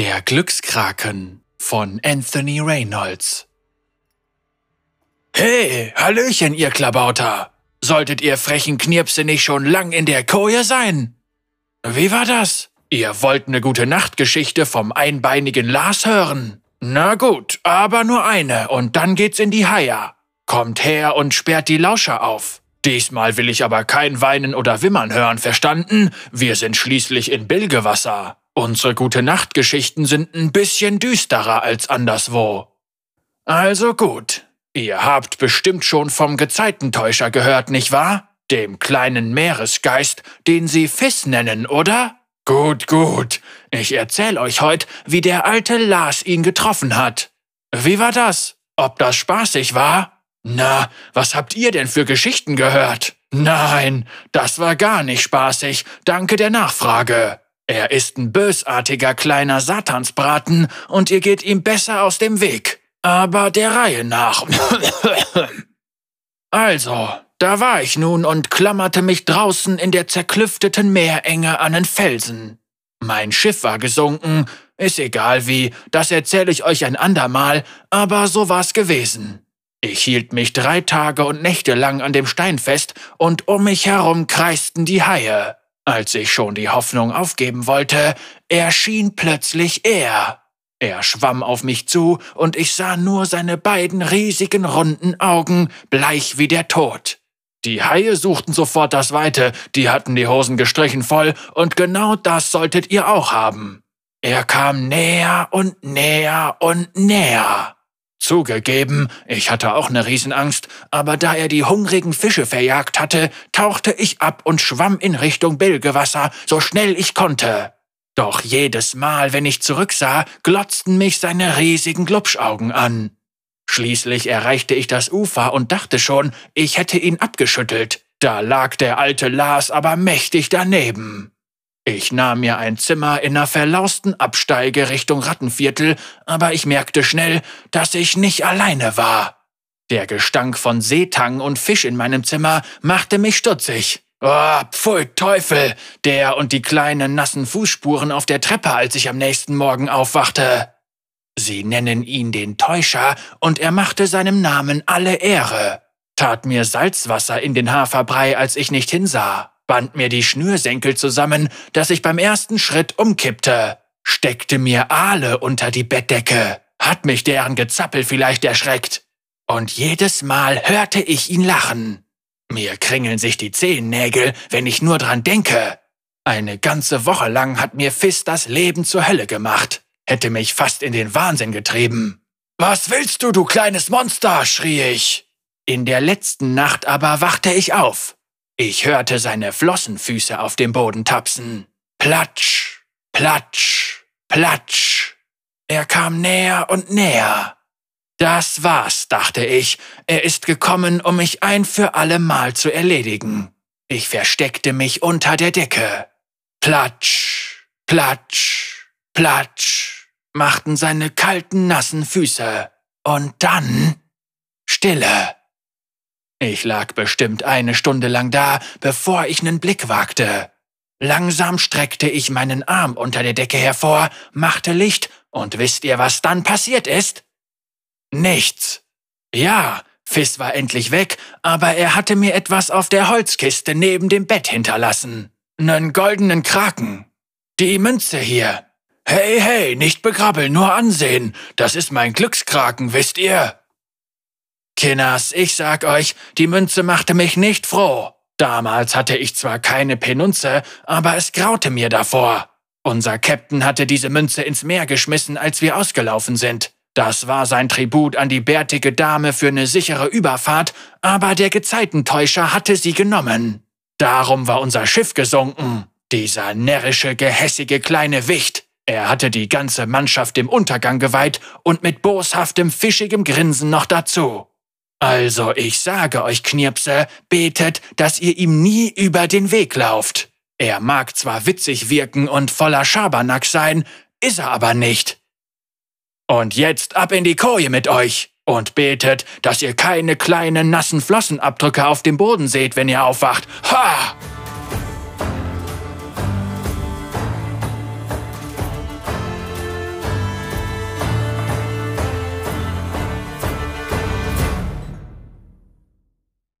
Der Glückskraken von Anthony Reynolds. Hey, Hallöchen, ihr Klabauter! Solltet ihr frechen Knirpse nicht schon lang in der Koje sein? Wie war das? Ihr wollt eine Gute-Nacht-Geschichte vom einbeinigen Lars hören? Na gut, aber nur eine und dann geht's in die Haia. Kommt her und sperrt die Lauscher auf. Diesmal will ich aber kein Weinen oder Wimmern hören, verstanden? Wir sind schließlich in Bilgewasser. Unsere Gute-Nacht-Geschichten sind ein bisschen düsterer als anderswo. Also gut. Ihr habt bestimmt schon vom Gezeitentäuscher gehört, nicht wahr? Dem kleinen Meeresgeist, den sie Fiss nennen, oder? Gut, gut. Ich erzähl euch heute, wie der alte Lars ihn getroffen hat. Wie war das? Ob das spaßig war? Na, was habt ihr denn für Geschichten gehört? Nein, das war gar nicht spaßig, danke der Nachfrage. Er ist ein bösartiger kleiner Satansbraten und ihr geht ihm besser aus dem Weg. Aber der Reihe nach. Also, da war ich nun und klammerte mich draußen in der zerklüfteten Meerenge an einen Felsen. Mein Schiff war gesunken, ist egal wie, das erzähle ich euch ein andermal, aber so war's gewesen. Ich hielt mich 3 Tage und Nächte lang an dem Stein fest und um mich herum kreisten die Haie. Als ich schon die Hoffnung aufgeben wollte, erschien plötzlich er. Er schwamm auf mich zu und ich sah nur seine beiden riesigen runden Augen, bleich wie der Tod. Die Haie suchten sofort das Weite, die hatten die Hosen gestrichen voll und genau das solltet ihr auch haben. Er kam näher und näher und näher. Zugegeben, ich hatte auch eine Riesenangst, aber da er die hungrigen Fische verjagt hatte, tauchte ich ab und schwamm in Richtung Bilgewasser, so schnell ich konnte. Doch jedes Mal, wenn ich zurücksah, glotzten mich seine riesigen Glubschaugen an. Schließlich erreichte ich das Ufer und dachte schon, ich hätte ihn abgeschüttelt. Da lag der alte Lars aber mächtig daneben. Ich nahm mir ein Zimmer in einer verlausten Absteige Richtung Rattenviertel, aber ich merkte schnell, dass ich nicht alleine war. Der Gestank von Seetang und Fisch in meinem Zimmer machte mich stutzig. Oh, pfui Teufel, der und die kleinen nassen Fußspuren auf der Treppe, als ich am nächsten Morgen aufwachte. Sie nennen ihn den Täuscher und er machte seinem Namen alle Ehre. Tat mir Salzwasser in den Haferbrei, als ich nicht hinsah. Band mir die Schnürsenkel zusammen, dass ich beim ersten Schritt umkippte. Steckte mir Aale unter die Bettdecke. Hat mich deren Gezappel vielleicht erschreckt. Und jedes Mal hörte ich ihn lachen. Mir kringeln sich die Zehennägel, wenn ich nur dran denke. Eine ganze Woche lang hat mir Fiss das Leben zur Hölle gemacht. Hätte mich fast in den Wahnsinn getrieben. »Was willst du, du kleines Monster?« schrie ich. In der letzten Nacht aber wachte ich auf. Ich hörte seine Flossenfüße auf dem Boden tapsen. Platsch, platsch, platsch. Er kam näher und näher. Das war's, dachte ich. Er ist gekommen, um mich ein für alle Mal zu erledigen. Ich versteckte mich unter der Decke. Platsch, platsch, platsch, machten seine kalten, nassen Füße. Und dann Stille. Ich lag bestimmt 1 Stunde lang da, bevor ich einen Blick wagte. Langsam streckte ich meinen Arm unter der Decke hervor, machte Licht und wisst ihr, was dann passiert ist? Nichts. Ja, Fiss war endlich weg, aber er hatte mir etwas auf der Holzkiste neben dem Bett hinterlassen. Einen goldenen Kraken. Die Münze hier. Hey, hey, nicht begrabbeln, nur ansehen. Das ist mein Glückskraken, wisst ihr? Kinners, ich sag euch, die Münze machte mich nicht froh. Damals hatte ich zwar keine Penunze, aber es graute mir davor. Unser Captain hatte diese Münze ins Meer geschmissen, als wir ausgelaufen sind. Das war sein Tribut an die bärtige Dame für eine sichere Überfahrt, aber der Gezeitentäuscher hatte sie genommen. Darum war unser Schiff gesunken. Dieser närrische, gehässige kleine Wicht. Er hatte die ganze Mannschaft dem Untergang geweiht und mit boshaftem, fischigem Grinsen noch dazu. Also ich sage euch, Knirpse, betet, dass ihr ihm nie über den Weg lauft. Er mag zwar witzig wirken und voller Schabernack sein, ist er aber nicht. Und jetzt ab in die Koje mit euch und betet, dass ihr keine kleinen nassen Flossenabdrücke auf dem Boden seht, wenn ihr aufwacht. Ha!